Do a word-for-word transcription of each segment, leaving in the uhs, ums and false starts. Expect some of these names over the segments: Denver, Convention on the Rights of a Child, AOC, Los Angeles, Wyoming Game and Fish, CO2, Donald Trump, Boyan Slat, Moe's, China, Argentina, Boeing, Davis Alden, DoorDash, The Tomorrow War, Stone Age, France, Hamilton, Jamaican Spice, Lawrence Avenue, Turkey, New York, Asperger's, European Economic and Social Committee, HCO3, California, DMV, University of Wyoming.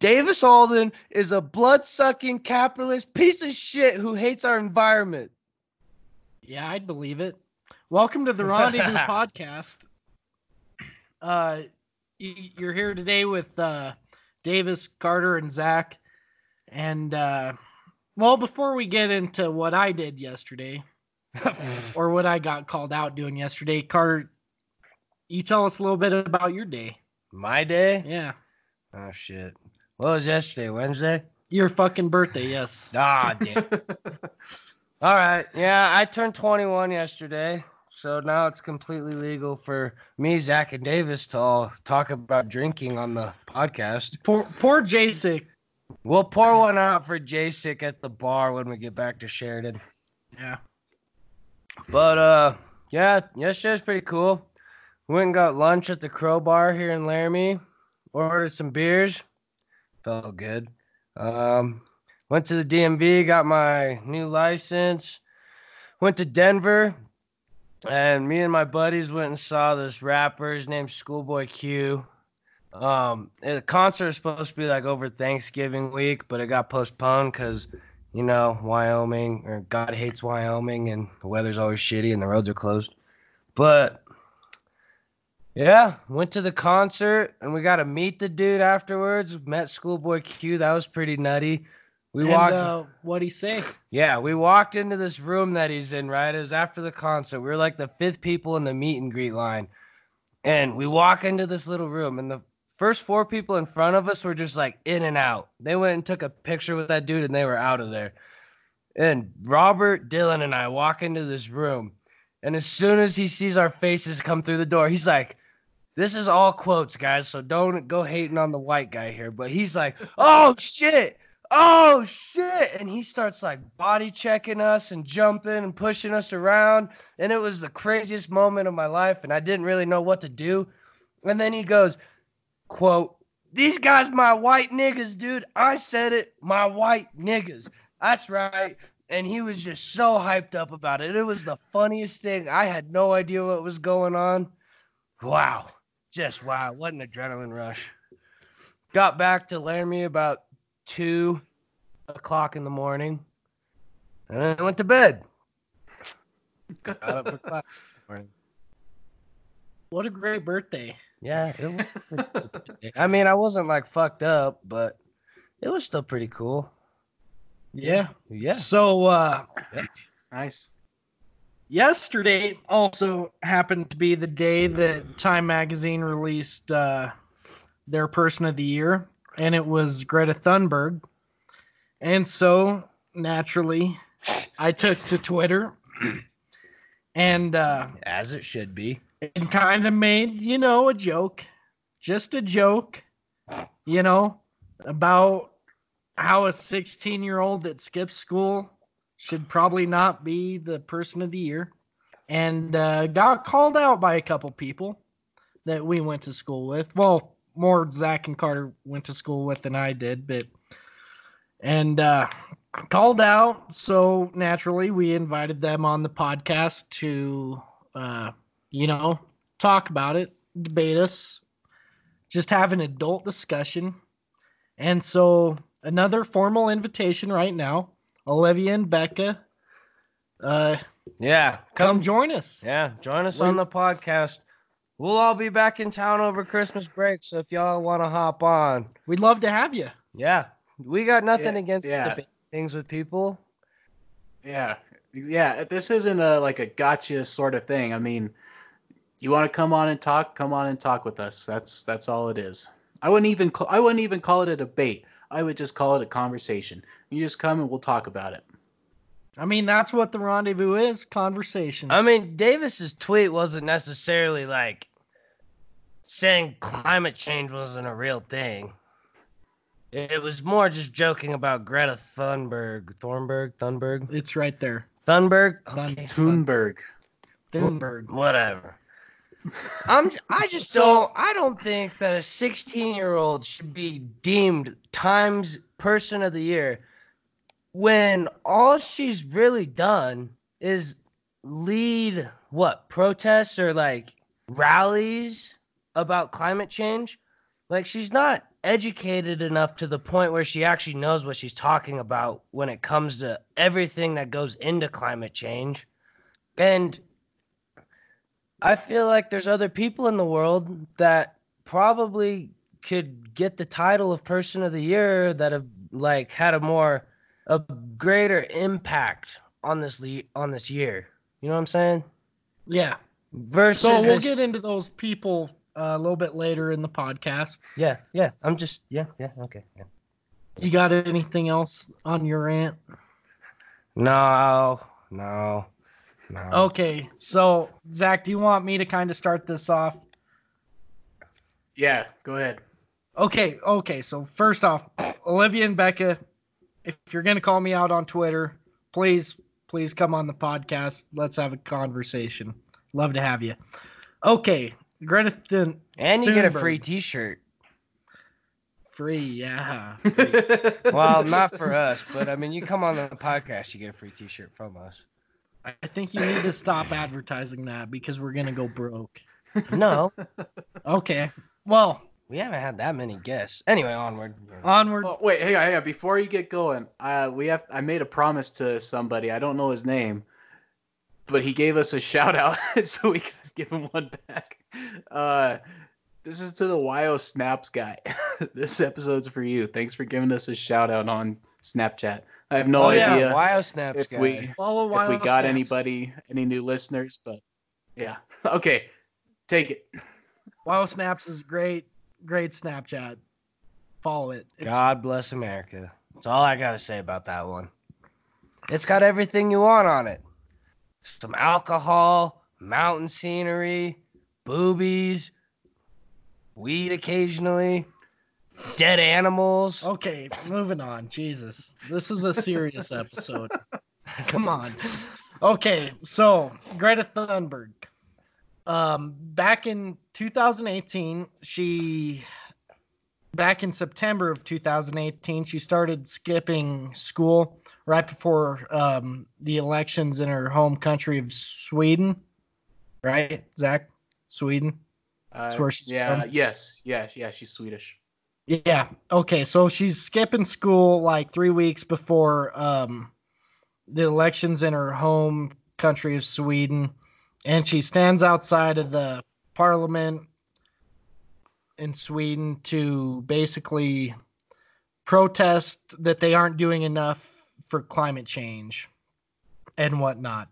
Davis Alden is a blood-sucking capitalist piece of shit who hates our environment. Yeah, I'd believe it. Welcome to the Rendezvous podcast. Uh, you're here today with uh, Davis, Carter, and Zach. And, uh, well, before we get into what I did yesterday, or what I got called out doing yesterday, Carter, you tell us a little bit about your day. My day? Yeah. Oh, shit. What was yesterday, Wednesday? Your fucking birthday, yes. Ah, damn. All right. Yeah, I turned twenty-one yesterday, so now it's completely legal for me, Zach, and Davis to all talk about drinking on the podcast. Poor, poor Jacek. We'll pour one out for Jacek at the bar when we get back to Sheridan. Yeah. But, uh, yeah, yesterday was pretty cool. We went and got lunch at the Crow Bar here in Laramie. Ordered some beers. Felt good. Um, went to the D M V, got my new license. Went to Denver. And me and my buddies went and saw this rapper. His name's Schoolboy Q. Um, the concert was supposed to be like over Thanksgiving week, but it got postponed because, you know, Wyoming, or God hates Wyoming, and the weather's always shitty and the roads are closed. But yeah, went to the concert and we got to meet the dude afterwards. Met Schoolboy Q. That was pretty nutty. We and, walked. Uh, what'd he say? Yeah, we walked into this room that he's in, right? It was after the concert. We were like the fifth people in the meet and greet line. And we walk into this little room, and the first four people in front of us were just like in and out. They went and took a picture with that dude and they were out of there. And Robert, Dylan, and I walk into this room. And as soon as he sees our faces come through the door, he's like, this is all quotes, guys, so don't go hating on the white guy here. But he's like, oh, shit. Oh, shit. And he starts like body checking us and jumping and pushing us around. And it was the craziest moment of my life. And I didn't really know what to do. And then he goes, quote, these guys, my white niggas, dude. I said it. My white niggas. That's right. And he was just so hyped up about it. It was the funniest thing. I had no idea what was going on. Wow. Just wow. What an adrenaline rush. Got back to Laramie about two o'clock in the morning. And then I went to bed. Got up for class this morning. What a great birthday. Yeah. It was. I mean, I wasn't like fucked up, but it was still pretty cool. Yeah. Yeah. So, uh, yeah. Nice. Yesterday also happened to be the day that Time Magazine released uh, their Person of the Year, and it was Greta Thunberg. And so, naturally, I took to Twitter, and uh, as it should be, and kind of made, you know, a joke, just a joke, you know, about how a sixteen-year-old that skips school should probably not be the person of the year, and uh, got called out by a couple people that we went to school with. Well, more Zach and Carter went to school with than I did, but and uh, called out. So naturally, we invited them on the podcast to, uh, you know, talk about it, debate us, just have an adult discussion, and so. Another formal invitation right now. Olivia and Becca. Uh, yeah. Come, come join us. Yeah. Join us We're, on the podcast. We'll all be back in town over Christmas break. So if y'all want to hop on, we'd love to have you. Yeah. We got nothing yeah, against yeah. things with people. Yeah. Yeah. This isn't a, like a gotcha sort of thing. I mean, you want to come on and talk, come on and talk with us. That's, that's all it is. I wouldn't even, call, I wouldn't even call it a debate. I would just call it a conversation. You just come and we'll talk about it. I mean, that's what the Rendezvous is, conversations. I mean, Davis's tweet wasn't necessarily like saying climate change wasn't a real thing. It was more just joking about Greta Thunberg. Thornburg? Thunberg? It's right there. Thunberg? Okay. Thunberg. Thunberg. Whatever. I'm. I just don't. I don't think that a sixteen-year-old should be deemed Time's Person of the Year when all she's really done is lead what protests or like rallies about climate change. Like she's not educated enough to the point where she actually knows what she's talking about when it comes to everything that goes into climate change. And I feel like there's other people in the world that probably could get the title of Person of the Year that have like had a more, a greater impact on this le- on this year. You know what I'm saying? Yeah. Versus. So we'll this- get into those people uh, a little bit later in the podcast. Yeah. Yeah. I'm just. Yeah. Yeah. Okay. Yeah. You got anything else on your rant? No. No. No. Okay, so Zach, do you want me to kind of start this off? Yeah, go ahead. Okay, okay. So first off, Olivia and Becca, if you're going to call me out on Twitter, please, please come on the podcast. Let's have a conversation. Love to have you. Okay, Greta Thunberg. And you Thunberg. Get a free T-shirt. Free, yeah. Free. Well, not for us, but I mean, you come on the podcast, you get a free T-shirt from us. I think you need to stop advertising that because we're going to go broke. No. Okay. Well. We haven't had that many guests. Anyway, onward. Onward. Oh, wait, hang on, hang on. Before you get going, uh, we have. I made a promise to somebody. I don't know his name, but he gave us a shout out, so we got to give him one back. Uh, this is to the wyosnaps guy. This episode's for you. Thanks for giving us a shout out on Snapchat. I have no oh, yeah. idea wyosnaps if guy. we Follow if we got snaps. anybody, any new listeners, but yeah. Okay, take it. Wyosnaps is great, great Snapchat. Follow it. It's- God bless America. That's all I gotta say about that one. It's got everything you want on it. Some alcohol, mountain scenery, boobies, weed occasionally. Dead animals. Okay, moving on. Jesus. This is a serious episode. Come on. Okay, so Greta Thunberg. Um, back in twenty eighteen, she... Back in September of twenty eighteen, she started skipping school right before um, the elections in her home country of Sweden. Right, Zach? Sweden? That's where she's uh, yeah, from. Yes, yeah, yeah, she's Swedish. Yeah. Okay. So she's skipping school like three weeks before um, the elections in her home country of Sweden. And she stands outside of the parliament in Sweden to basically protest that they aren't doing enough for climate change and whatnot.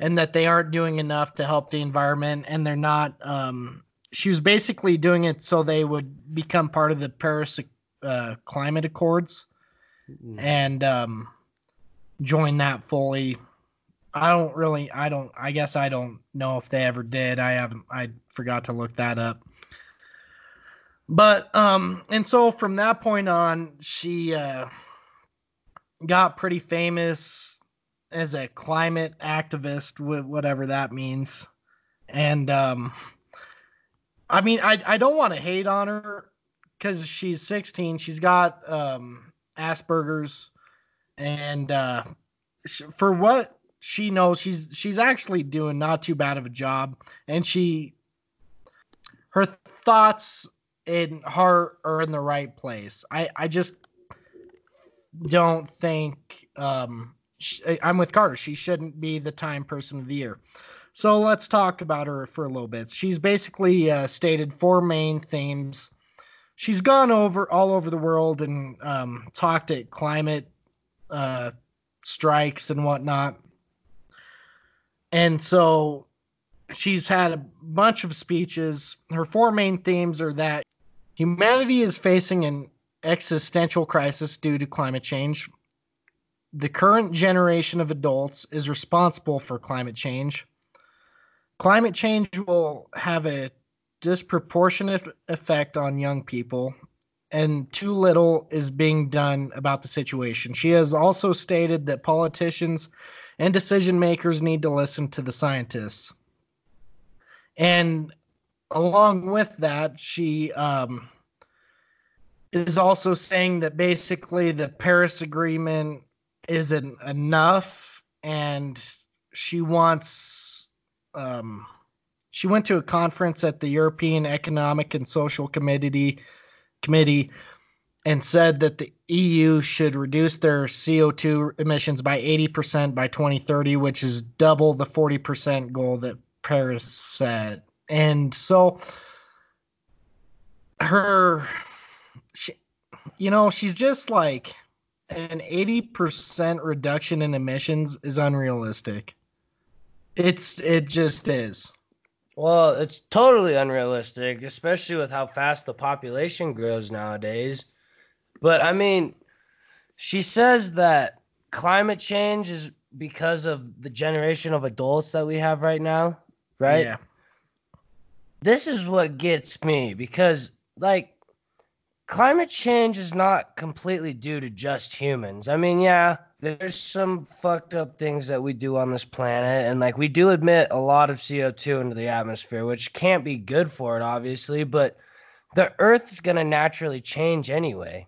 And that they aren't doing enough to help the environment. And they're not... Um, She was basically doing it so they would become part of the Paris uh, Climate Accords mm. and um, join that fully. I don't really, I don't, I guess I don't know if they ever did. I haven't, I forgot to look that up. But, um, and so from that point on, she uh, got pretty famous as a climate activist, whatever that means. And, um, I mean, I I don't want to hate on her because she's sixteen. She's got um, Asperger's, and uh, sh- for what she knows, she's she's actually doing not too bad of a job. And she, her thoughts and heart are in the right place. I, I just don't think um, she, I'm with Carter. She shouldn't be the Time Person of the Year. So let's talk about her for a little bit. She's basically uh, stated four main themes. She's gone over all over the world and um, talked at climate uh, strikes and whatnot. And so she's had a bunch of speeches. Her four main themes are that humanity is facing an existential crisis due to climate change. The current generation of adults is responsible for climate change. Climate change will have a disproportionate effect on young people, and too little is being done about the situation. She has also stated that politicians and decision makers need to listen to the scientists. And along with that, she um, is also saying that basically the Paris Agreement isn't enough, and she wants... Um, she went to a conference at the European Economic and Social Committee Committee and said that the E U should reduce their C O two emissions by eighty percent by twenty thirty, which is double the forty percent goal that Paris set. And so her, she, you know, she's just like, an eighty percent reduction in emissions is unrealistic. It's, it just is. Well, it's totally unrealistic, especially with how fast the population grows nowadays. But, I mean, she says that climate change is because of the generation of adults that we have right now, right? Yeah. This is what gets me, because, like, climate change is not completely due to just humans. I mean, yeah, there's some fucked up things that we do on this planet, and, like, we do emit a lot of C O two into the atmosphere, which can't be good for it, obviously, but the Earth's going to naturally change anyway.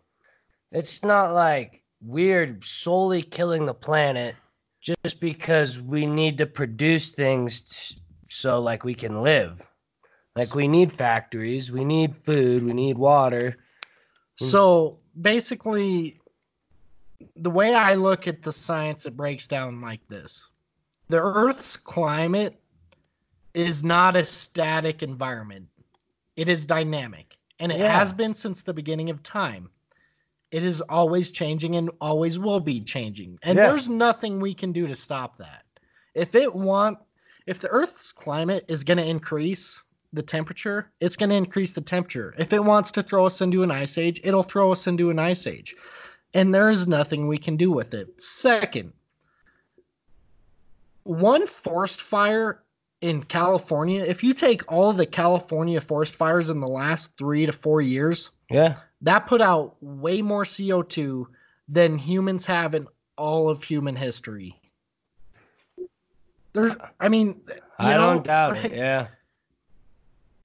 It's not like we're solely killing the planet just because we need to produce things t- so, like, we can live. Like, we need factories, we need food, we need water. So basically, the way I look at the science, it breaks down like this. The Earth's climate is not a static environment. It is dynamic, and it yeah. has been since the beginning of time. It is always changing and always will be changing, and yeah. there's nothing we can do to stop that. If it want, if the Earth's climate is going to increase the temperature, it's going to increase the temperature. If it wants to throw us into an ice age, it'll throw us into an ice age. And there is nothing we can do with it. Second, one forest fire in California, if you take all of the California forest fires in the last three to four years, yeah, that put out way more C O two than humans have in all of human history. There's, I mean, you I know, don't doubt right? it. Yeah.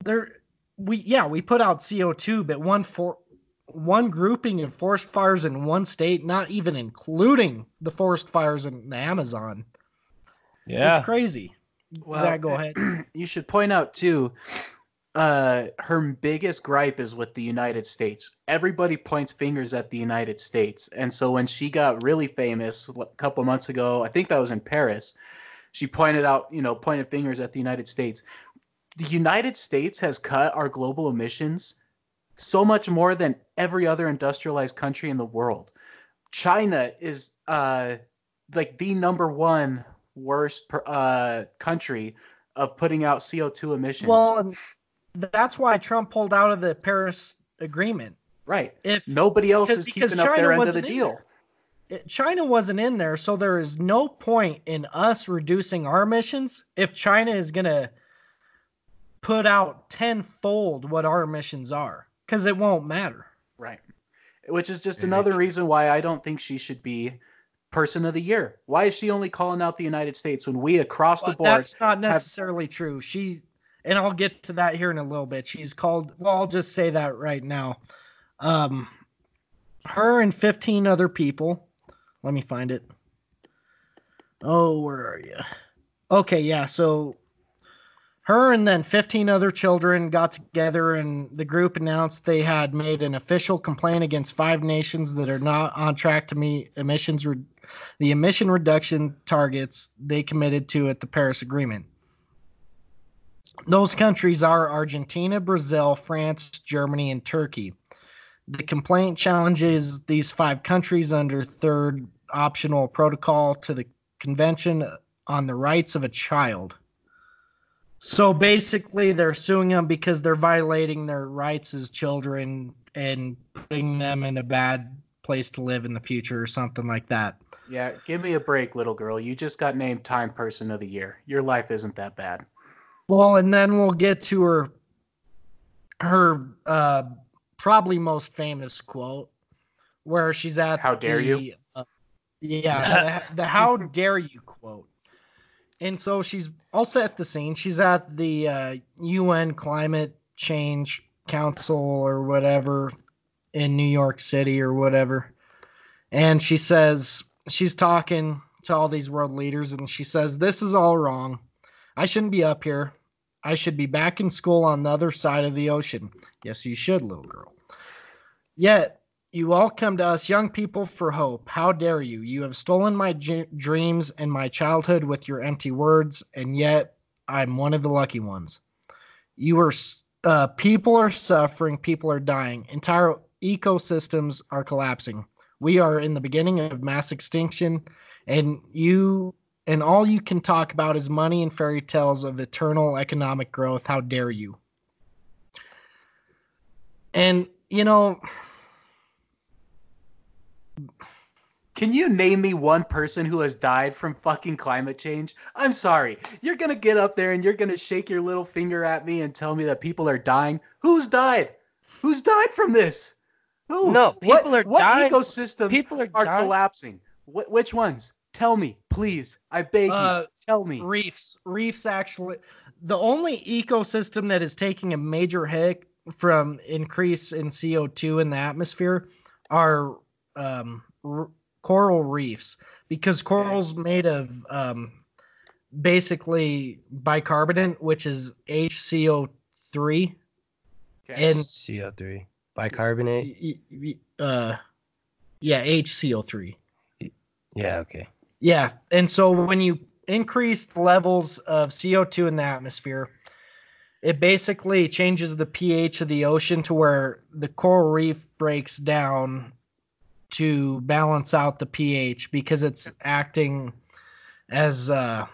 There, we yeah we put out C O two, but one for one grouping of forest fires in one state, not even including the forest fires in the Amazon. Yeah, it's crazy. Well, Zach, go ahead. You should point out too. Uh, her biggest gripe is with the United States. Everybody points fingers at the United States, and so when she got really famous a couple months ago, I think that was in Paris, she pointed out, you know, pointed fingers at the United States. The United States has cut our global emissions so much more than every other industrialized country in the world. China is uh, like the number one worst per, uh, country of putting out C O two emissions. Well, that's why Trump pulled out of the Paris Agreement. Right. If Nobody else because, is keeping up their end of the deal. It, China wasn't in there, so there is no point in us reducing our emissions if China is going to put out tenfold what our emissions are, because it won't matter. Right. Which is just another reason why I don't think she should be person of the year. Why is she only calling out the United States when we across well, the board? That's not necessarily have... true. She, and I'll get to that here in a little bit. She's called, well, I'll just say that right now. Um, her and fifteen other people, let me find it. Oh, where are you? Okay. Yeah. So, her and then fifteen other children got together, and the group announced they had made an official complaint against five nations that are not on track to meet emissions re- the emission reduction targets they committed to at the Paris Agreement. Those countries are Argentina, Brazil, France, Germany, and Turkey. The complaint challenges these five countries under third optional protocol to the Convention on the Rights of a Child. So basically, they're suing them because they're violating their rights as children and putting them in a bad place to live in the future or something like that. Yeah, give me a break, little girl. You just got named Time Person of the Year. Your life isn't that bad. Well, and then we'll get to her, her uh, probably most famous quote, where she's at. How dare the, you? Uh, yeah, the, the how dare you quote. And so she's I'll set the scene. She's at the uh, U N Climate Change Council or whatever in New York City or whatever. And she says, she's talking to all these world leaders, and she says, this is all wrong. I shouldn't be up here. I should be back in school on the other side of the ocean. Yes, you should, little girl. Yet you all come to us young people for hope. How dare you? You have stolen my j- dreams and my childhood with your empty words, and yet I'm one of the lucky ones. You are uh, people are suffering, people are dying. Entire ecosystems are collapsing. We are in the beginning of mass extinction, and you and all you can talk about is money and fairy tales of eternal economic growth. How dare you? And, you know... Can you name me one person who has died from fucking climate change? I'm sorry. You're going to get up there and you're going to shake your little finger at me and tell me that people are dying. Who's died? Who's died from this? Who? No, people what, are what dying. What ecosystems people are, are collapsing? Wh- which ones? Tell me, please. I beg uh, you. Tell me. Reefs. Reefs actually. The only ecosystem that is taking a major hit from increase in C O two in the atmosphere are um r- coral reefs, because coral's made of um basically bicarbonate, which is H C O three. Okay. And C O three bicarbonate, uh yeah, H C O three. Yeah, okay. Yeah, and so when you increase the levels of C O two in the atmosphere, it basically changes the pH of the ocean to where the coral reef breaks down to balance out the pH, because it's acting as uh,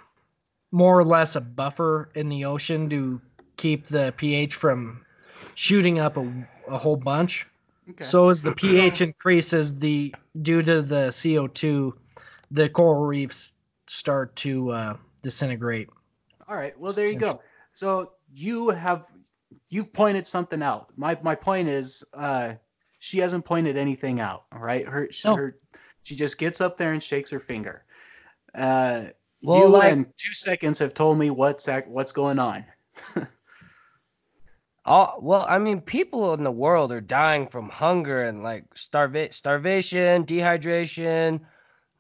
more or less a buffer in the ocean to keep the pH from shooting up a, a whole bunch. Okay. So as the pH increases, the due to the C O two, the coral reefs start to uh, disintegrate. All right. Well, there you go. So you have you've pointed something out. My my point is. Uh, She hasn't pointed anything out, all right? Her, she, no. her, she just gets up there and shakes her finger. Uh, well, you like, in two seconds have told me what's what's going on. all, well, I mean, people in the world are dying from hunger and like starva- starvation, dehydration,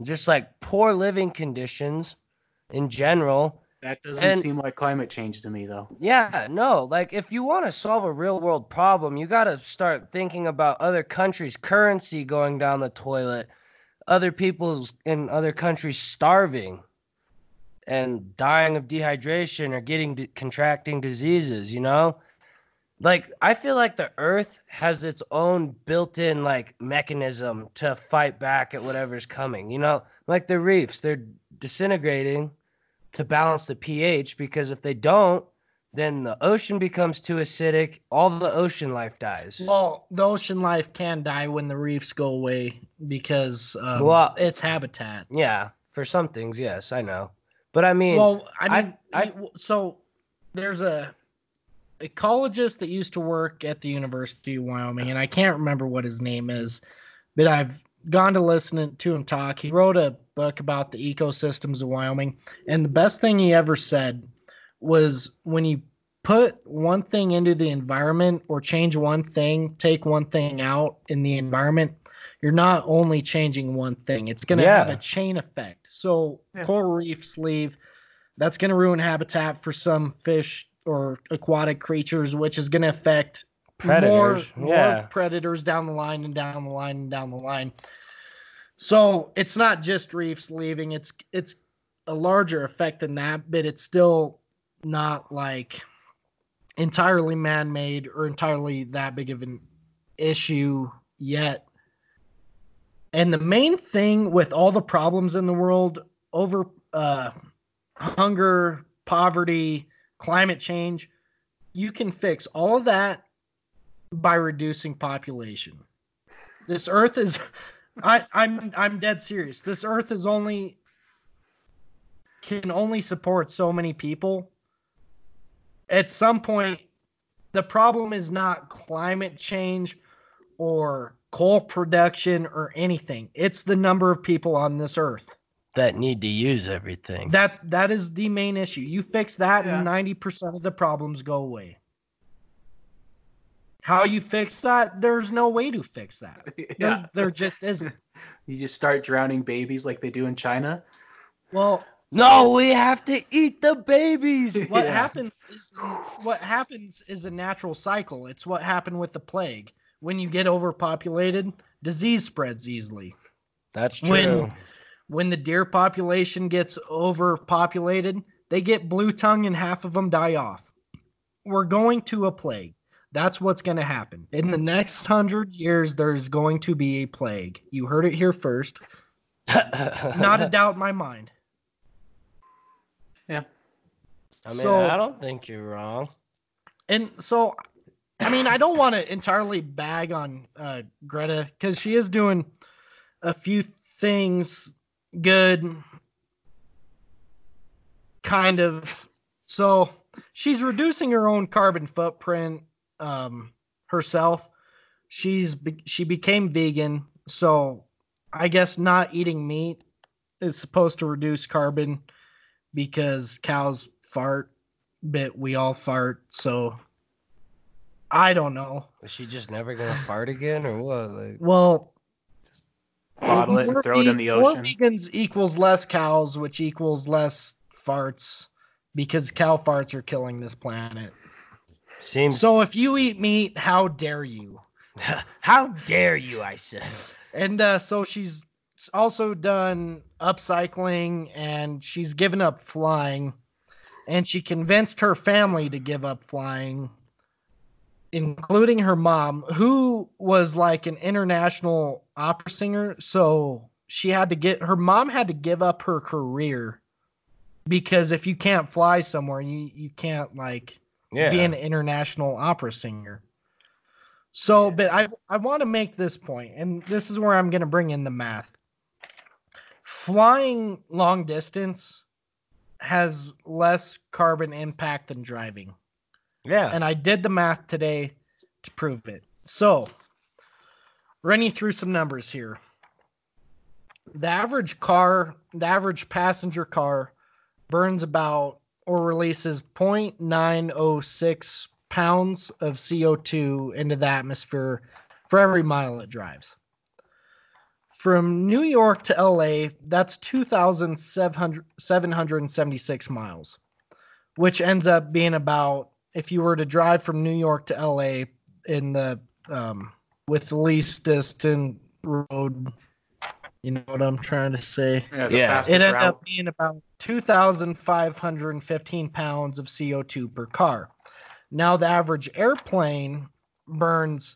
just like poor living conditions in general. That doesn't and, seem like climate change to me, though. Yeah, no. Like, if you want to solve a real-world problem, you got to start thinking about other countries' currency going down the toilet, other people in other countries starving and dying of dehydration or getting de- contracting diseases, you know? Like, I feel like the Earth has its own built-in, like, mechanism to fight back at whatever's coming, you know? Like the reefs, they're disintegrating to balance the pH, because if they don't, then the ocean becomes too acidic. All the ocean life dies. Well, the ocean life can die when the reefs go away because um, well, it's habitat. Yeah, for some things, yes, I know. But I mean... Well, I mean, I, I, so there's a ecologist that used to work at the University of Wyoming, and I can't remember what his name is, but I've gone to listen to him talk. He wrote a book about the ecosystems of Wyoming, and the best thing he ever said was, when you put one thing into the environment or change one thing, take one thing out in the environment, you're not only changing one thing, it's going to yeah. have a chain effect. So yeah. coral reefs leave, that's going to ruin habitat for some fish or aquatic creatures, which is going to affect predators more, yeah. more predators down the line and down the line and down the line. So it's not just reefs leaving, it's it's a larger effect than that, but it's still not like entirely man-made or entirely that big of an issue yet. And the main thing with all the problems in the world, over uh, hunger, poverty, climate change, you can fix all of that by reducing population. This earth is... I, I'm I'm dead serious. This earth is only can only support so many people. At some point, the problem is not climate change or coal production or anything. It's the number of people on this earth that need to use everything. That that is the main issue. You fix that, yeah. and ninety percent of the problems go away. How you fix that? There's no way to fix that. Yeah. There, there just isn't. You just start drowning babies like they do in China? Well, no, we have to eat the babies. What yeah. happens is what happens is a natural cycle. It's what happened with the plague. when you get overpopulated, disease spreads easily. That's true. When, when the deer population gets overpopulated, they get blue tongue and half of them die off. We're going to a plague. That's what's going to happen. In the next hundred years, there's going to be a plague. You heard it here first. Not a doubt in my mind. Yeah. I mean, so, I don't think you're wrong. And so, I mean, I don't want to entirely bag on uh, Greta, because she is doing a few things good, kind of. So she's reducing her own carbon footprint um, herself. She's she became vegan, so I guess not eating meat is supposed to reduce carbon because cows fart, but we all fart, so I don't know. Is she just never gonna fart again, or what? Like, well, just bottle it and throw it in the ocean. More vegans equals less cows, which equals less farts, because cow farts are killing this planet. Seems so. If you eat meat, how dare you? How dare you? I said. And uh, so she's also done upcycling, and she's given up flying, and she convinced her family to give up flying, including her mom, who was like an international opera singer. So she had to get her mom had to give up her career, because if you can't fly somewhere, you, you can't like yeah. be an international opera singer. So, yeah. but I, I want to make this point, and this is where I'm going to bring in the math. Flying long distance has less carbon impact than driving. Yeah. And I did the math today to prove it. So, running through some numbers here. The average car, the average passenger car burns about or releases zero point nine zero six pounds of C O two into the atmosphere for every mile it drives. From New York to L A, that's two thousand seven hundred seventy-six miles, which ends up being about, if you were to drive from New York to L A in the um, with the least distant road, you know what I'm trying to say? Yeah, yeah. It ended up being about two thousand five hundred fifteen pounds of C O two per car. Now the average airplane burns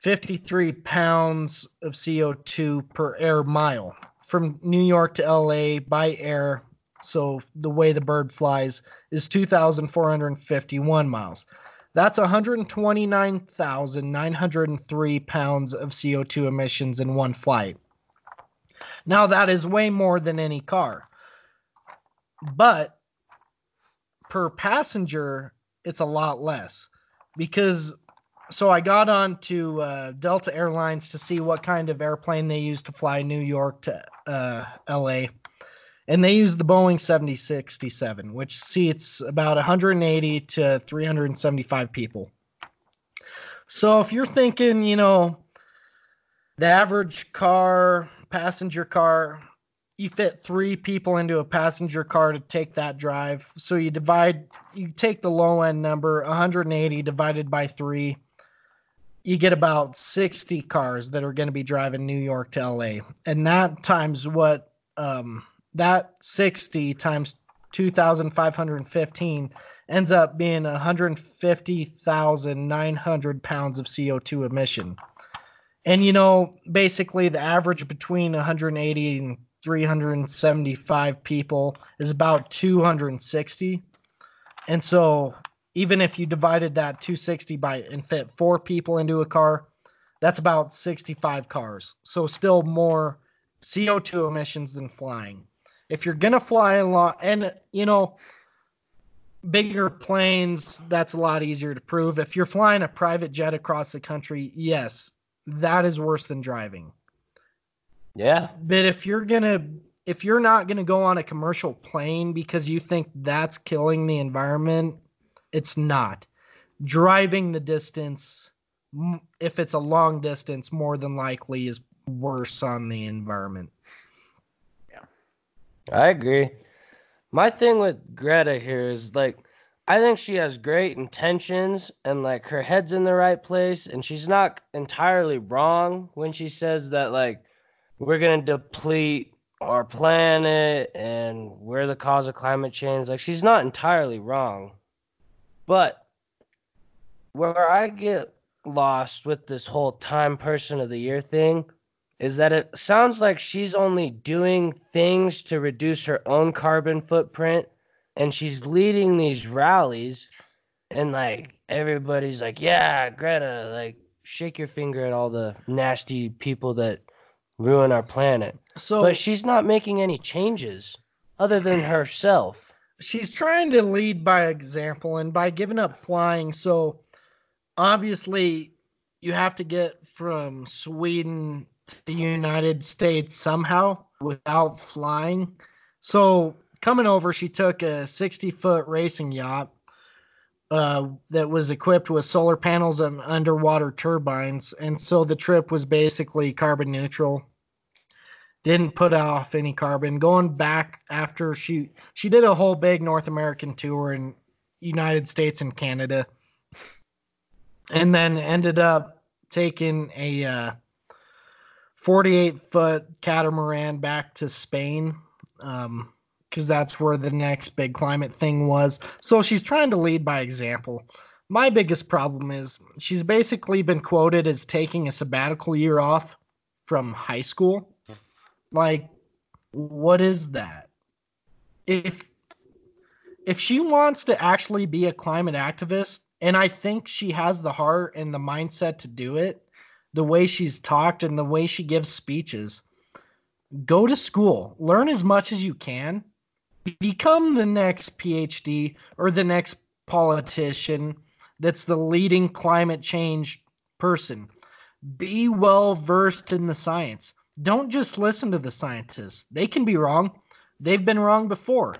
fifty-three pounds of C O two per air mile from New York to L A by air. So the way the bird flies is two thousand four hundred fifty-one miles. That's one hundred twenty-nine thousand nine hundred three pounds of C O two emissions in one flight. Now, that is way more than any car. But per passenger, it's a lot less. Because, so I got on to uh, Delta Airlines to see what kind of airplane they use to fly New York to uh, L A, and they use the Boeing seventy sixty-seven, which seats about one hundred eighty to three hundred seventy-five people. So if you're thinking, you know, the average car, passenger car, you fit three people into a passenger car to take that drive. So you divide, you take the low end number, one hundred eighty divided by three, you get about sixty cars that are going to be driving New York to L A. And that times what, um, that sixty times two thousand five hundred fifteen ends up being one hundred fifty thousand nine hundred pounds of C O two emission. And, you know, basically the average between one hundred eighty and three hundred seventy-five people is about two hundred sixty. And so even if you divided that two hundred sixty by and fit four people into a car, that's about sixty-five cars. So still more C O two emissions than flying. If you're going to fly a lot, and, you know, bigger planes, that's a lot easier to prove. If you're flying a private jet across the country, yes, that is worse than driving. Yeah. But if you're going to, if you're not going to go on a commercial plane because you think that's killing the environment, it's not. Driving the distance, if it's a long distance, more than likely is worse on the environment. I agree. My thing with Greta here is, like, I think she has great intentions and, like, her head's in the right place. And she's not entirely wrong when she says that, like, we're going to deplete our planet and we're the cause of climate change. Like, she's not entirely wrong. But where I get lost with this whole Time Person of the Year thing is that it sounds like she's only doing things to reduce her own carbon footprint. And she's leading these rallies, and, like, everybody's like, yeah, Greta, like, shake your finger at all the nasty people that ruin our planet. So, but she's not making any changes other than herself. She's trying to lead by example and by giving up flying. So, obviously, you have to get from Sweden to the United States somehow without flying. So, coming over, she took a sixty-foot racing yacht uh, that was equipped with solar panels and underwater turbines, and so the trip was basically carbon neutral. Didn't put off any carbon. Going back after she she did a whole big North American tour in United States and Canada, and then ended up taking a uh, forty-eight-foot catamaran back to Spain. Um, because that's where the next big climate thing was. So she's trying to lead by example. My biggest problem is she's basically been quoted as taking a sabbatical year off from high school. Like, what is that? If if she wants to actually be a climate activist, and I think she has the heart and the mindset to do it, the way she's talked and the way she gives speeches, go to school, learn as much as you can, become the next PhD or the next politician that's the leading climate change person. Be well versed in the science. Don't just listen to the scientists. They can be wrong. They've been wrong before.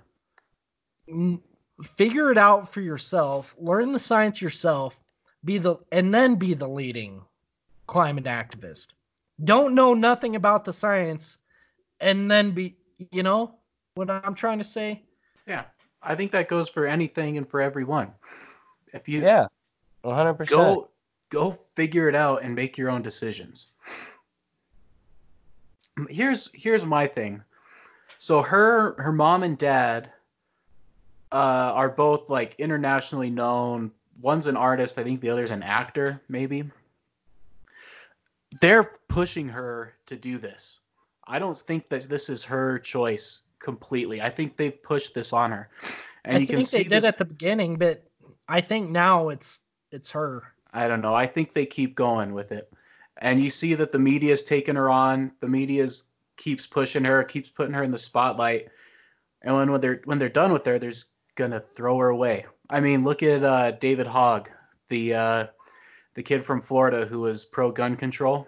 Figure it out for yourself. Learn the science yourself. Be the and then be the leading climate activist. Don't know nothing about the science and then be, you know what I'm trying to say? Yeah, I think that goes for anything and for everyone. If you yeah, one hundred percent go go figure it out and make your own decisions. Here's here's my thing. So her her mom and dad uh, are both, like, internationally known. One's an artist, I think the other's an actor, maybe. They're pushing her to do this. I don't think that this is her choice completely. I think they've pushed this on her, and I you think can see they did this at the beginning, but I think now it's it's her. I don't know. I think they keep going with it, and you see that the media's taking her on. The media's keeps pushing her, keeps putting her in the spotlight, and when, when they're when they're done with her, they're just gonna throw her away. I mean, look at uh, David Hogg, the uh, the kid from Florida who was pro-gun control.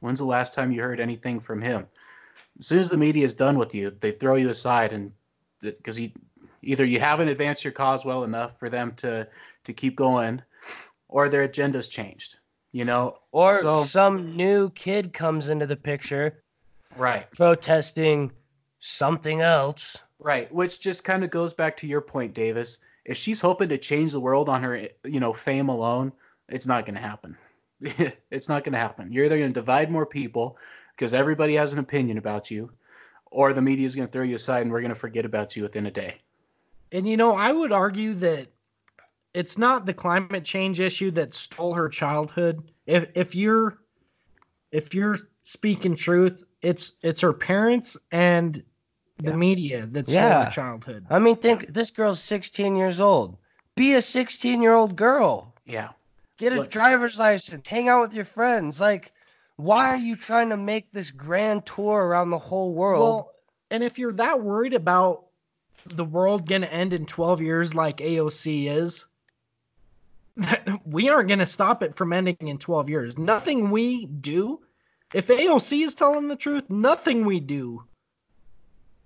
When's the last time you heard anything from him? As soon as the media is done with you, they throw you aside, and because you either you haven't advanced your cause well enough for them to, to keep going, or their agenda's changed, you know. Or so, some new kid comes into the picture, right, protesting something else, right? Which just kind of goes back to your point, Davis. If she's hoping to change the world on her, you know, fame alone, it's not going to happen. It's not going to happen. You're either going to divide more people because everybody has an opinion about you, or the media is going to throw you aside and we're going to forget about you within a day. And, you know, I would argue that it's not the climate change issue that stole her childhood. If if you're if you're speaking truth, it's it's her parents and the yeah. media that stole yeah. her childhood. I mean, think this girl's sixteen years old. Be a sixteen-year-old girl. Yeah. Get a driver's license. Hang out with your friends. Like, why are you trying to make this grand tour around the whole world? Well, and if you're that worried about the world going to end in twelve years like A O C is, that we aren't going to stop it from ending in twelve years. Nothing we do, if A O C is telling the truth, nothing we do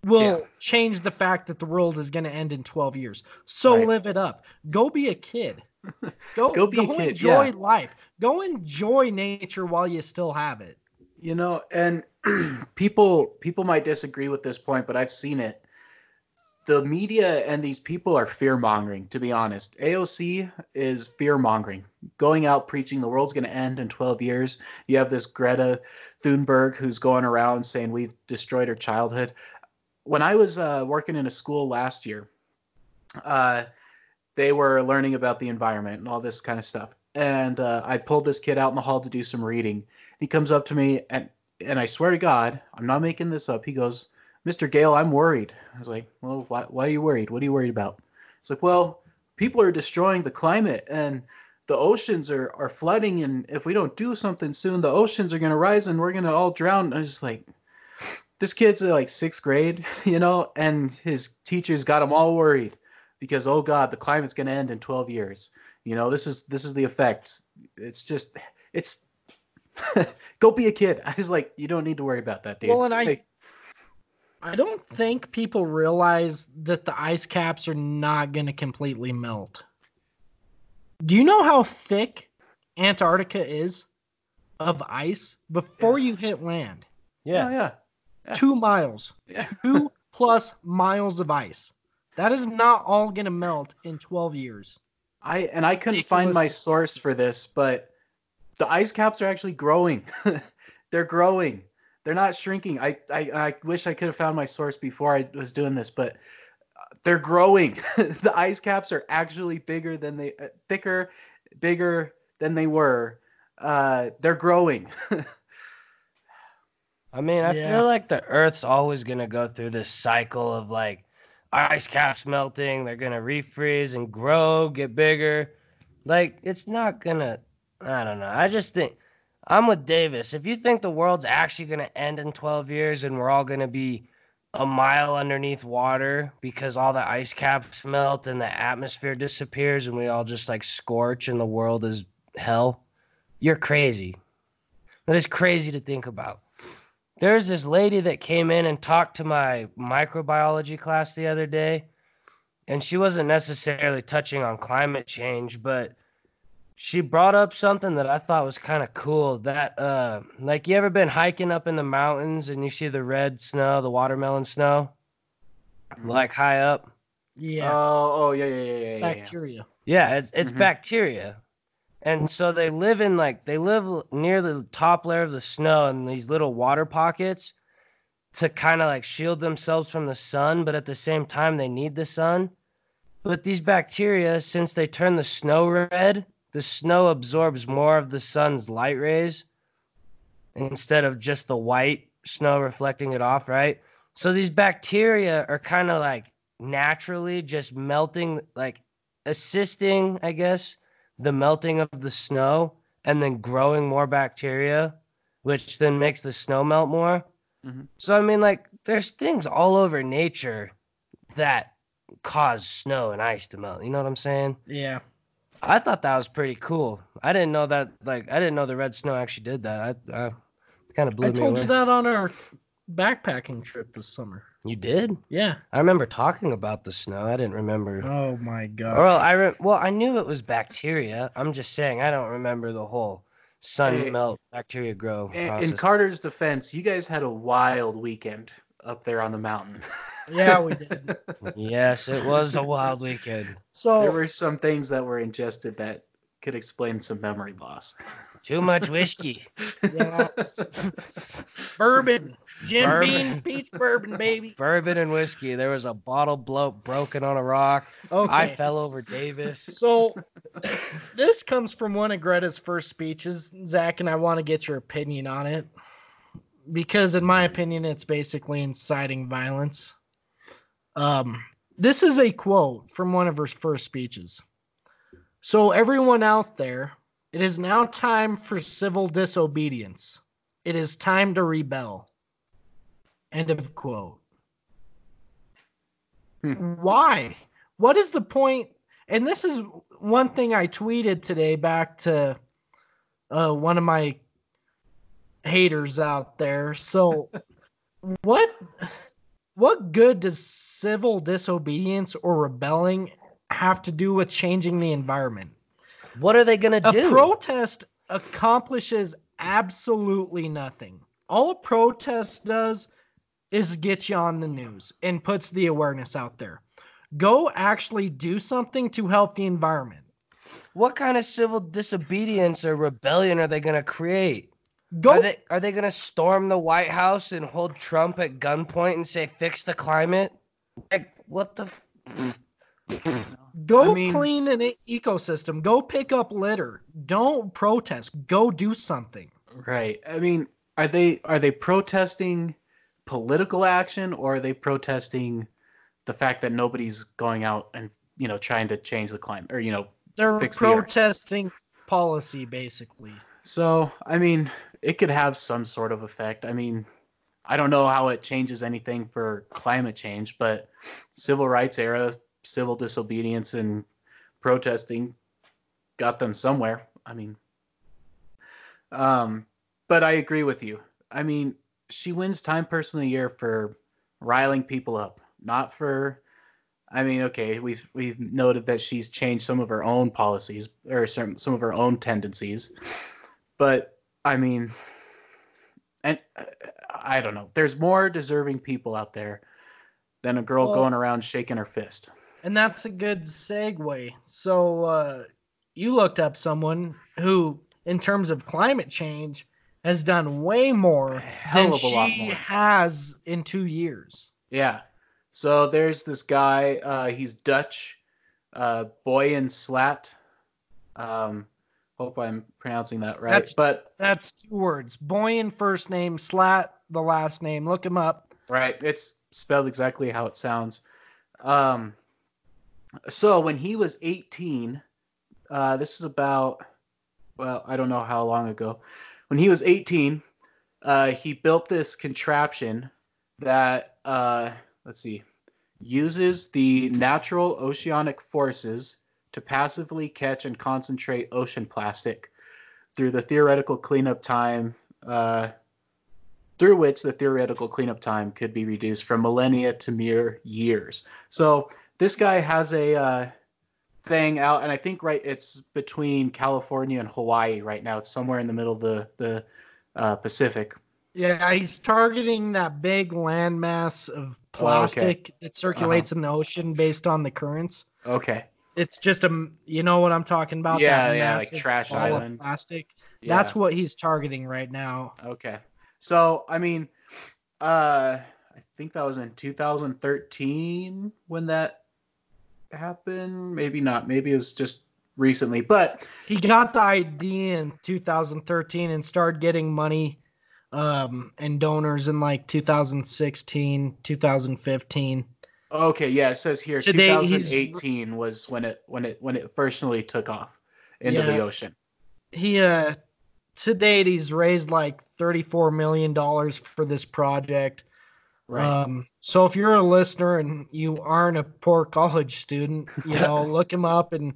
will yeah. change the fact that the world is going to end in twelve years. So right. live it up. Go be a kid. Go, go be go a kid. Enjoy yeah. life. Go enjoy nature while you still have it. You know, and people people might disagree with this point, but I've seen it. the media and these people are fear-mongering, to be honest. A O C is fear-mongering, going out preaching the world's going to end in twelve years. You have this Greta Thunberg who's going around saying we've destroyed her childhood. When I was uh, working in a school last year, uh, they were learning about the environment and all this kind of stuff. And uh, I pulled this kid out in the hall to do some reading. He comes up to me, and, and I swear to God, I'm not making this up. He goes, "Mister Gale, I'm worried." I was like, "Well, why, why are you worried? What are you worried about?" It's like, "Well, people are destroying the climate and the oceans are, are flooding. And if we don't do something soon, the oceans are going to rise and we're going to all drown." And I was just like, this kid's in like sixth grade, you know, and his teachers got him all worried because, oh God, the climate's going to end in twelve years. You know, this is, this is the effect. It's just, it's go be a kid. I was like, you don't need to worry about that, dude. Well, and I, like, I don't think people realize that the ice caps are not going to completely melt. Do you know how thick Antarctica is of ice before yeah. you hit land? Yeah, yeah. yeah. Two miles. Yeah. Two plus miles of ice. That is not all going to melt in twelve years. I And I couldn't find my source for this, but the ice caps are actually growing. They're growing. They're not shrinking. I, I I wish I could have found my source before I was doing this, but they're growing. The ice caps are actually bigger than they uh, thicker, bigger than they were. Uh, they're growing. I mean, I yeah. feel like the Earth's always gonna go through this cycle of like ice caps melting. They're gonna refreeze and grow, get bigger. Like it's not gonna. I don't know. I just think. I'm with Davis. If you think the world's actually going to end in twelve years and we're all going to be a mile underneath water because all the ice caps melt and the atmosphere disappears and we all just like scorch and the world is hell, you're crazy. That is crazy to think about. There's this lady that came in and talked to my microbiology class the other day, and she wasn't necessarily touching on climate change, but she brought up something that I thought was kind of cool. That, uh, like, you ever been hiking up in the mountains and you see the red snow, the watermelon snow, like high up? Yeah. Oh, oh, yeah, yeah, yeah, yeah. Bacteria. Yeah, it's it's mm-hmm. bacteria, and so they live in like they live near the top layer of the snow in these little water pockets to kind of like shield themselves from the sun, but at the same time they need the sun. But these bacteria, since they turn the snow red, the snow absorbs more of the sun's light rays instead of just the white snow reflecting it off, right? So these bacteria are kind of like naturally just melting, like assisting, I guess, the melting of the snow and then growing more bacteria, which then makes the snow melt more. Mm-hmm. So, I mean, like there's things all over nature that cause snow and ice to melt. You know what I'm saying? Yeah. I thought that was pretty cool. I didn't know that. Like, I didn't know the red snow actually did that. I, I kind of blew I me away. I told you that on our backpacking trip this summer. You did? Yeah. I remember talking about the snow. I didn't remember. Oh my god. Well, I re- well, I knew it was bacteria. I'm just saying I don't remember the whole sun hey, melt, bacteria grow process. In Carter's defense, you guys had a wild weekend up there on the mountain. Yeah, we did. Yes, it was a wild weekend. So there were some things that were ingested that could explain some memory loss. Too much whiskey. Yeah. Bourbon. Gin bourbon. Bean, peach bourbon, baby. Bourbon and whiskey. There was a bottle bloat broken on a rock. Okay. I fell over Davis. So this comes from one of Greta's first speeches. Zach, and I want to get your opinion on it, because in my opinion, it's basically inciting violence. Um, this is a quote from one of her first speeches. "So everyone out there, it is now time for civil disobedience. It is time to rebel." End of quote. Hmm. Why? What is the point? And this is one thing I tweeted today back to uh, one of my haters out there. So what what good does civil disobedience or rebelling have to do with changing the environment? What are they gonna a do? A protest accomplishes absolutely nothing. All a protest does is get you on the news and puts the awareness out there. Go actually do something to help the environment. What kind of civil disobedience or rebellion are they going to create? Go. Are they, are they going to storm the White House and hold Trump at gunpoint and say, fix the climate? Like, what the... F- Go I mean, clean an e- ecosystem. Go pick up litter. Don't protest. Go do something. Right. I mean, are they are they protesting political action, or are they protesting the fact that nobody's going out and, you know, trying to change the climate, or, you know, they're fix protesting the policy basically. So, I mean, it could have some sort of effect. I mean, I don't know how it changes anything for climate change, but civil rights era civil disobedience and protesting got them somewhere. I mean, um, but I agree with you. I mean, she wins Time Person of the Year for riling people up, not for, I mean, okay, we've, we've noted that she's changed some of her own policies or some, some of her own tendencies, but I mean, and I don't know, there's more deserving people out there than a girl well, going around shaking her fist. And that's a good segue. So uh, you looked up someone who, in terms of climate change, has done way more hell than of a she lot more. has in two years. Yeah. So there's this guy. Uh, he's Dutch. Uh, Boyan Slat. Um, hope I'm pronouncing that right. That's, but that's two words. Boyan first name, Slat the last name. Look him up. Right. It's spelled exactly how it sounds. Um, So when he was eighteen, uh, this is about, well, I don't know how long ago. When he was eighteen, uh, he built this contraption that, uh, let's see, uses the natural oceanic forces to passively catch and concentrate ocean plastic through the theoretical cleanup time, uh, through which the theoretical cleanup time could be reduced from millennia to mere years. So this guy has a uh, thing out, and I think right it's between California and Hawaii right now. It's somewhere in the middle of the, the uh, Pacific. Yeah, he's targeting that big landmass of plastic oh, okay. that circulates uh-huh. in the ocean based on the currents. Okay. It's just a, you know what I'm talking about? Yeah, that yeah, like trash island. Plastic. Yeah. That's what he's targeting right now. Okay. So, I mean, uh, I think that was in two thousand thirteen when that happen maybe not maybe it's just recently, but he got the idea in two thousand thirteen and started getting money um and donors in like two thousand sixteen, two thousand fifteen. Okay, yeah, it says here today twenty eighteen he's... was when it when it when it personally took off into yeah. the ocean. He uh to date he's raised like thirty-four million dollars for this project. Right. Um, so if you're a listener and you aren't a poor college student, you know, look him up and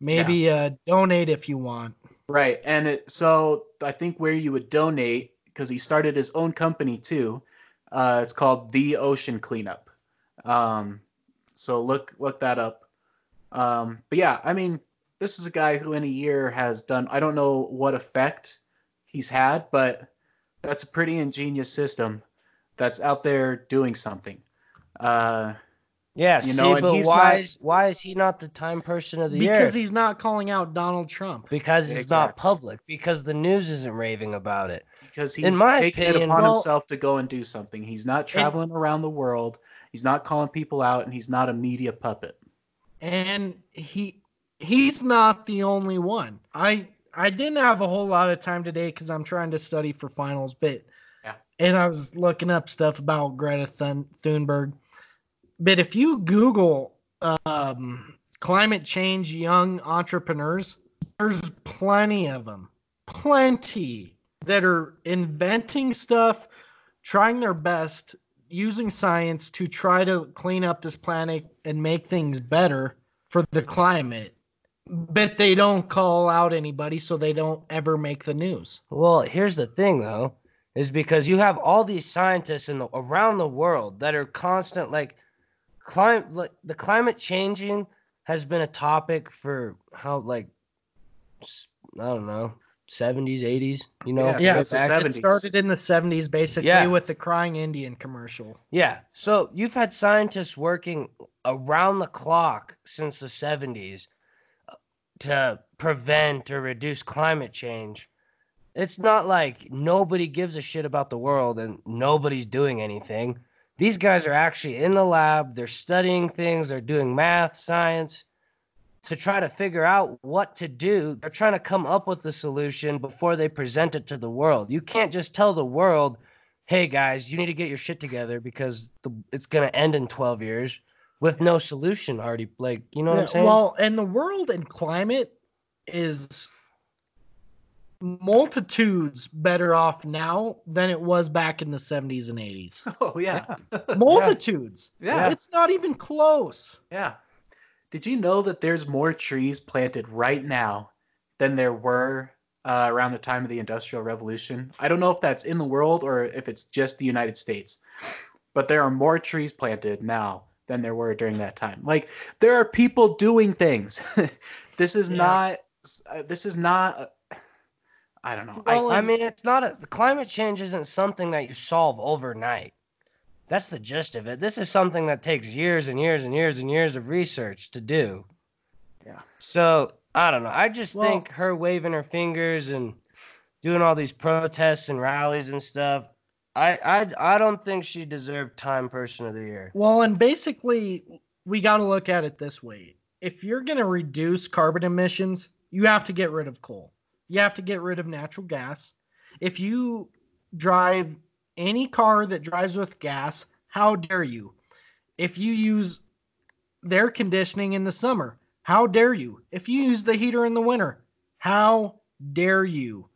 maybe yeah. uh, donate if you want. Right. And it, so I think where you would donate, because he started his own company too. Uh, it's called The Ocean Cleanup. Um, so look look that up. Um, but yeah, I mean, this is a guy who in a year has done, I don't know what effect he's had, but that's a pretty ingenious system that's out there doing something. Uh, yeah, you know, see, but why not, is why is he not the Time Person of the because Year? Because he's not calling out Donald Trump. Because it's exactly. not public. Because the news isn't raving about it. Because he's taking it upon well, himself to go and do something. He's not traveling and, around the world. He's not calling people out, and he's not a media puppet. And he he's not the only one. I I didn't have a whole lot of time today because I'm trying to study for finals, but... And I was looking up stuff about Greta Thun- Thunberg. But if you Google um, climate change young entrepreneurs, there's plenty of them. Plenty that are inventing stuff, trying their best, using science to try to clean up this planet and make things better for the climate. But they don't call out anybody, so they don't ever make the news. Well, here's the thing, though. Is because you have all these scientists in the, around the world that are constant, like, climate, like, the climate changing has been a topic for how, like, I don't know, seventies, eighties, you know? Yeah, yeah, so back, it started in the seventies, basically, yeah. with the Crying Indian commercial. Yeah, so you've had scientists working around the clock since the seventies to prevent or reduce climate change. It's not like nobody gives a shit about the world and nobody's doing anything. These guys are actually in the lab. They're studying things. They're doing math, science, to try to figure out what to do. They're trying to come up with a solution before they present it to the world. You can't just tell the world, hey, guys, you need to get your shit together because the, it's going to end in twelve years with no solution already. Like, you know what yeah, I'm saying? Well, and the world and climate is multitudes better off now than it was back in the seventies and eighties. Oh, yeah. Multitudes. Yeah. It's not even close. Yeah. Did you know that there's more trees planted right now than there were uh, around the time of the Industrial Revolution? I don't know if that's in the world or if it's just the United States, but there are more trees planted now than there were during that time. Like, there are people doing things. This is yeah. not, uh, this is not, uh, I don't know. Well, I, I mean, it's not a, the climate change isn't something that you solve overnight. That's the gist of it. This is something that takes years and years and years and years of research to do. Yeah. So I don't know. I just well, think her waving her fingers and doing all these protests and rallies and stuff, I, I, I don't think she deserved Time Person of the Year. Well, and basically we got to look at it this way. If you're going to reduce carbon emissions, you have to get rid of coal. You have to get rid of natural gas. If you drive any car that drives with gas, how dare you? If you use air conditioning in the summer, how dare you? If you use the heater in the winter, how dare you?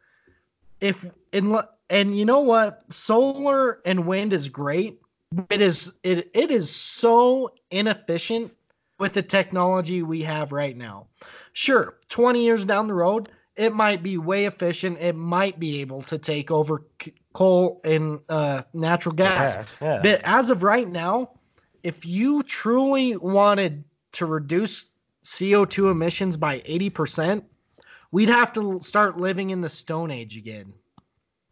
If and, and you know what? Solar and wind is great, but it is, it, it is so inefficient with the technology we have right now. Sure, twenty years down the road, it might be way efficient. It might be able to take over c- coal and uh, natural gas. Yeah, yeah. But as of right now, if you truly wanted to reduce C O two emissions by eighty percent, we'd have to start living in the Stone Age again.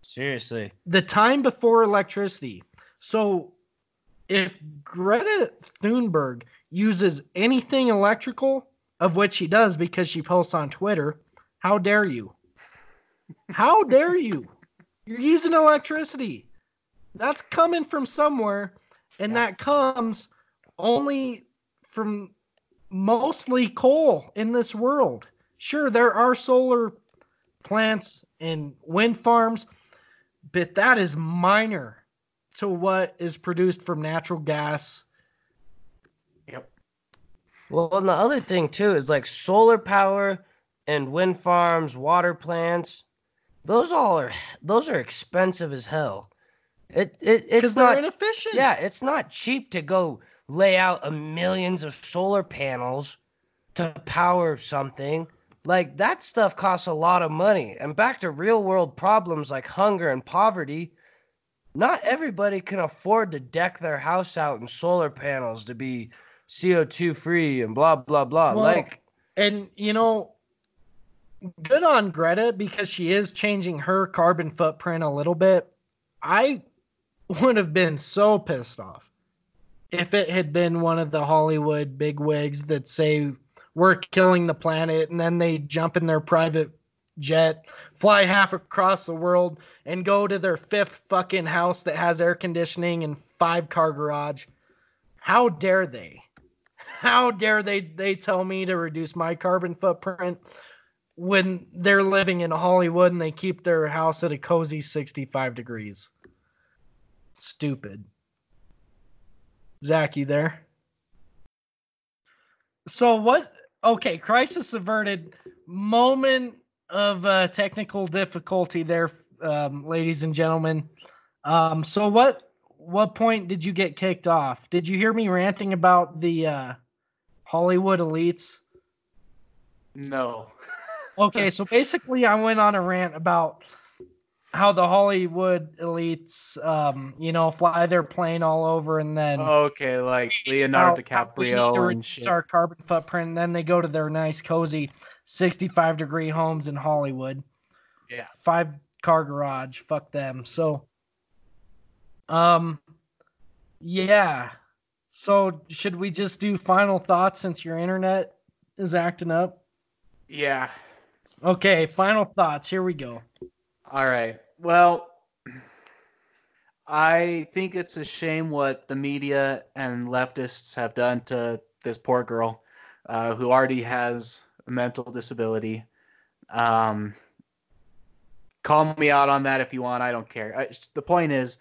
Seriously. The time before electricity. So if Greta Thunberg uses anything electrical, of which she does because she posts on Twitter, how dare you? How dare you? You're using electricity. That's coming from somewhere, and yeah. that comes only from mostly coal in this world. Sure, there are solar plants and wind farms, but that is minor to what is produced from natural gas. Yep. Well, and the other thing, too, is like solar power and wind farms, water plants, those all are those are expensive as hell. It it it's not inefficient. Yeah, it's not cheap to go lay out a millions of solar panels to power something. Like, that stuff costs a lot of money. And back to real world problems like hunger and poverty, not everybody can afford to deck their house out in solar panels to be C O two free and blah blah blah. Well, like, and you know, good on Greta, because she is changing her carbon footprint a little bit. I would have been so pissed off if it had been one of the Hollywood bigwigs that say we're killing the planet, and then they jump in their private jet, fly half across the world, and go to their fifth fucking house that has air conditioning and five car garage. How dare they? How dare they? They tell me to reduce my carbon footprint when they're living in Hollywood and they keep their house at a cozy sixty-five degrees. Stupid. Zach, you there? So what? Okay, crisis averted. Moment of uh, technical difficulty there, um, ladies and gentlemen. Um, so what? What point did you get kicked off? Did you hear me ranting about the uh, Hollywood elites? No. Okay, so basically I went on a rant about how the Hollywood elites, um, you know, fly their plane all over, and then... Okay, like Leonardo DiCaprio and shit. Our carbon footprint, and then they go to their nice, cozy, sixty-five-degree homes in Hollywood. Yeah. Five car garage. Fuck them. So, um, yeah. So should we just do final thoughts since your internet is acting up? Yeah. Okay. Final thoughts. Here we go. All right. Well, I think it's a shame what the media and leftists have done to this poor girl, uh, who already has a mental disability. Um, call me out on that if you want. I don't care. I, the point is,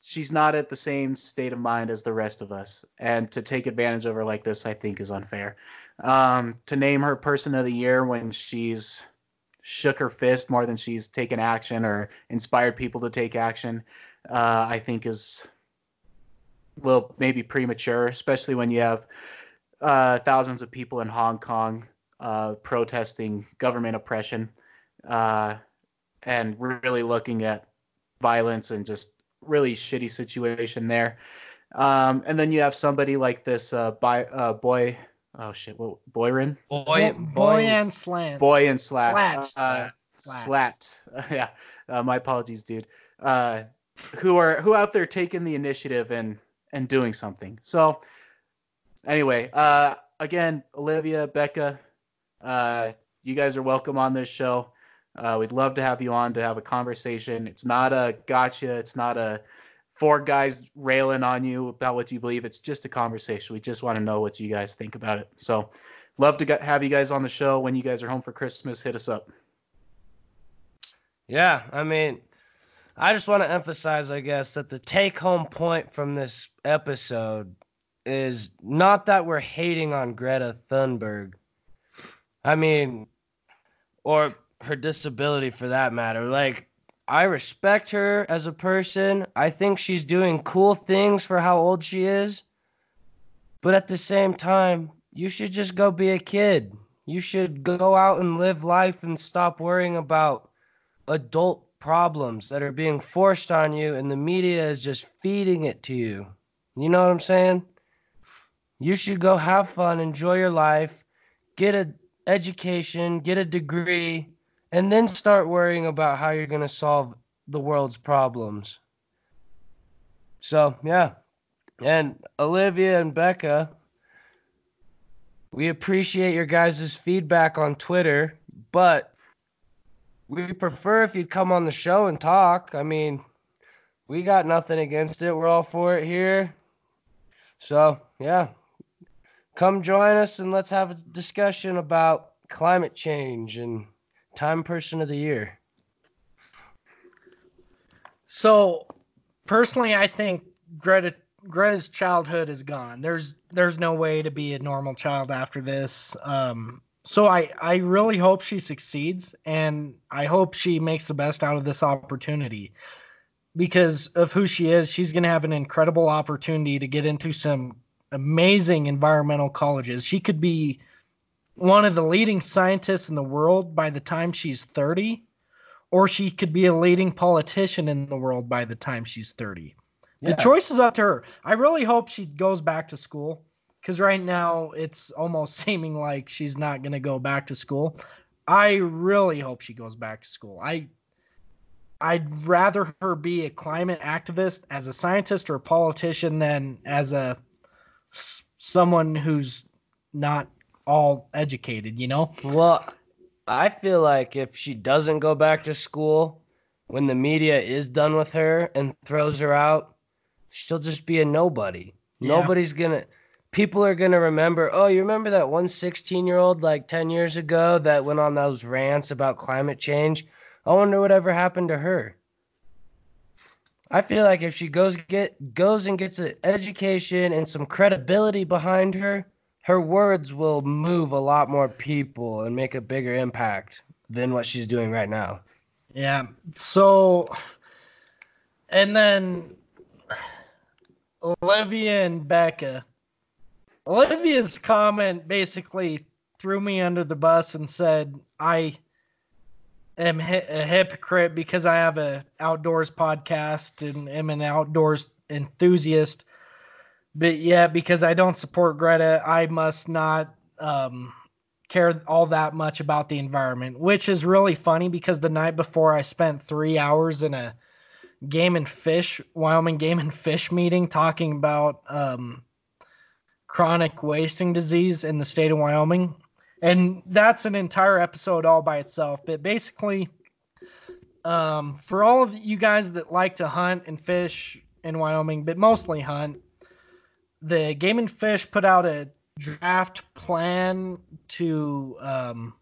she's not at the same state of mind as the rest of us. And to take advantage of her like this, I think, is unfair. Um, to name her Person of the Year when she's shook her fist more than she's taken action or inspired people to take action, uh, I think is a little maybe premature, especially when you have uh, thousands of people in Hong Kong uh, protesting government oppression uh, and really looking at violence and just really shitty situation there. Um, and then you have somebody like this uh, by, uh, boy, oh shit, what, Boyan? Boyan, Boyan Slat. Boyan Slat. Slat. Uh, Slat. Slat. Yeah, uh, my apologies, dude. Uh, who are who out there taking the initiative and, and doing something. So anyway, uh, again, Olivia, Becca, uh, you guys are welcome on this show. Uh, we'd love to have you on to have a conversation. It's not a gotcha. It's not a four guys railing on you about what you believe. It's just a conversation. We just want to know what you guys think about it. So love to have you guys on the show. When you guys are home for Christmas, hit us up. Yeah, I mean, I just want to emphasize, I guess, that the take-home point from this episode is not that we're hating on Greta Thunberg. I mean, or her disability for that matter. Like, I respect her as a person. I think she's doing cool things for how old she is. But at the same time, you should just go be a kid. You should go out and live life and stop worrying about adult problems that are being forced on you, and the media is just feeding it to you. You know what I'm saying? You should go have fun, enjoy your life, get an education, get a degree, and then start worrying about how you're going to solve the world's problems. So, yeah. And Olivia and Becca, we appreciate your guys' feedback on Twitter, but we prefer if you'd come on the show and talk. I mean, we got nothing against it. We're all for it here. So, yeah. Come join us and let's have a discussion about climate change and Time Person of the Year. So, personally, I think Greta Greta's childhood is gone. There's there's no way to be a normal child after this. Um, so I, I really hope she succeeds, and I hope she makes the best out of this opportunity. Because of who she is, she's going to have an incredible opportunity to get into some amazing environmental colleges. She could be one of the leading scientists in the world by the time she's thirty, or she could be a leading politician in the world by the time she's thirty. Yeah. The choice is up to her. I really hope she goes back to school, because right now it's almost seeming like she's not going to go back to school. I really hope she goes back to school. I, I'd rather her be a climate activist as a scientist or a politician than as a someone who's not all educated, you know? Well, I feel like if she doesn't go back to school, when the media is done with her and throws her out, she'll just be a nobody. Yeah. Nobody's gonna, people are gonna remember, oh, you remember that one sixteen-year-old like ten years ago that went on those rants about climate change? I wonder whatever happened to her. I feel like if she goes get goes and gets an education and some credibility behind her, her words will move a lot more people and make a bigger impact than what she's doing right now. Yeah. So, and then Olivia and Becca. Olivia's comment basically threw me under the bus and said, I am a hypocrite because I have an outdoors podcast and am an outdoors enthusiast. But yeah, because I don't support Greta, I must not um, care all that much about the environment, which is really funny because the night before I spent three hours in a Game and Fish, Wyoming Game and Fish meeting talking about um, chronic wasting disease in the state of Wyoming. And that's an entire episode all by itself. But basically, um, for all of you guys that like to hunt and fish in Wyoming, but mostly hunt, the Game and Fish put out a draft plan to um,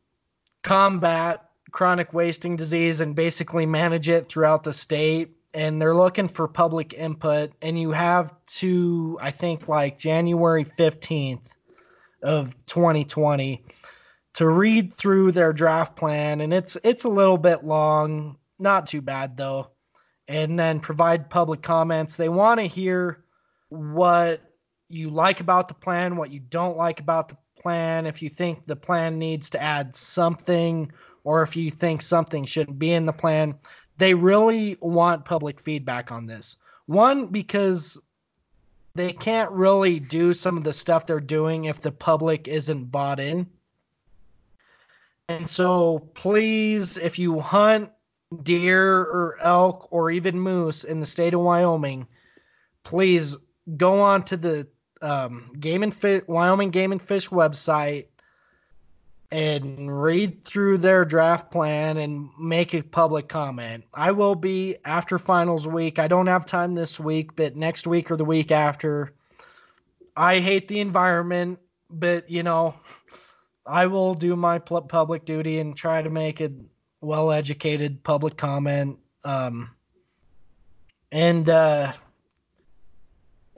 combat chronic wasting disease and basically manage it throughout the state. And they're looking for public input. And you have to, I think, like January fifteenth of twenty twenty to read through their draft plan. And it's it's a little bit long, not too bad though. And then provide public comments. They want to hear what you like about the plan, what you don't like about the plan, if you think the plan needs to add something, or if you think something shouldn't be in the plan. They really want public feedback on this. One, because they can't really do some of the stuff they're doing if the public isn't bought in. And so please, if you hunt deer or elk or even moose in the state of Wyoming, please go on to the um, Game and Fish, Wyoming Game and Fish website and read through their draft plan and make a public comment. I will be after finals week. I don't have time this week, but next week or the week after. I hate the environment, but, you know, I will do my pl- public duty and try to make a well-educated public comment. Um, and, uh,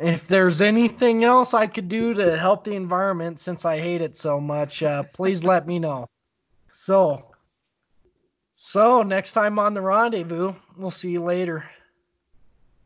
If there's anything else I could do to help the environment, since I hate it so much, uh, please let me know. So, so next time on the Rendezvous, we'll see you later.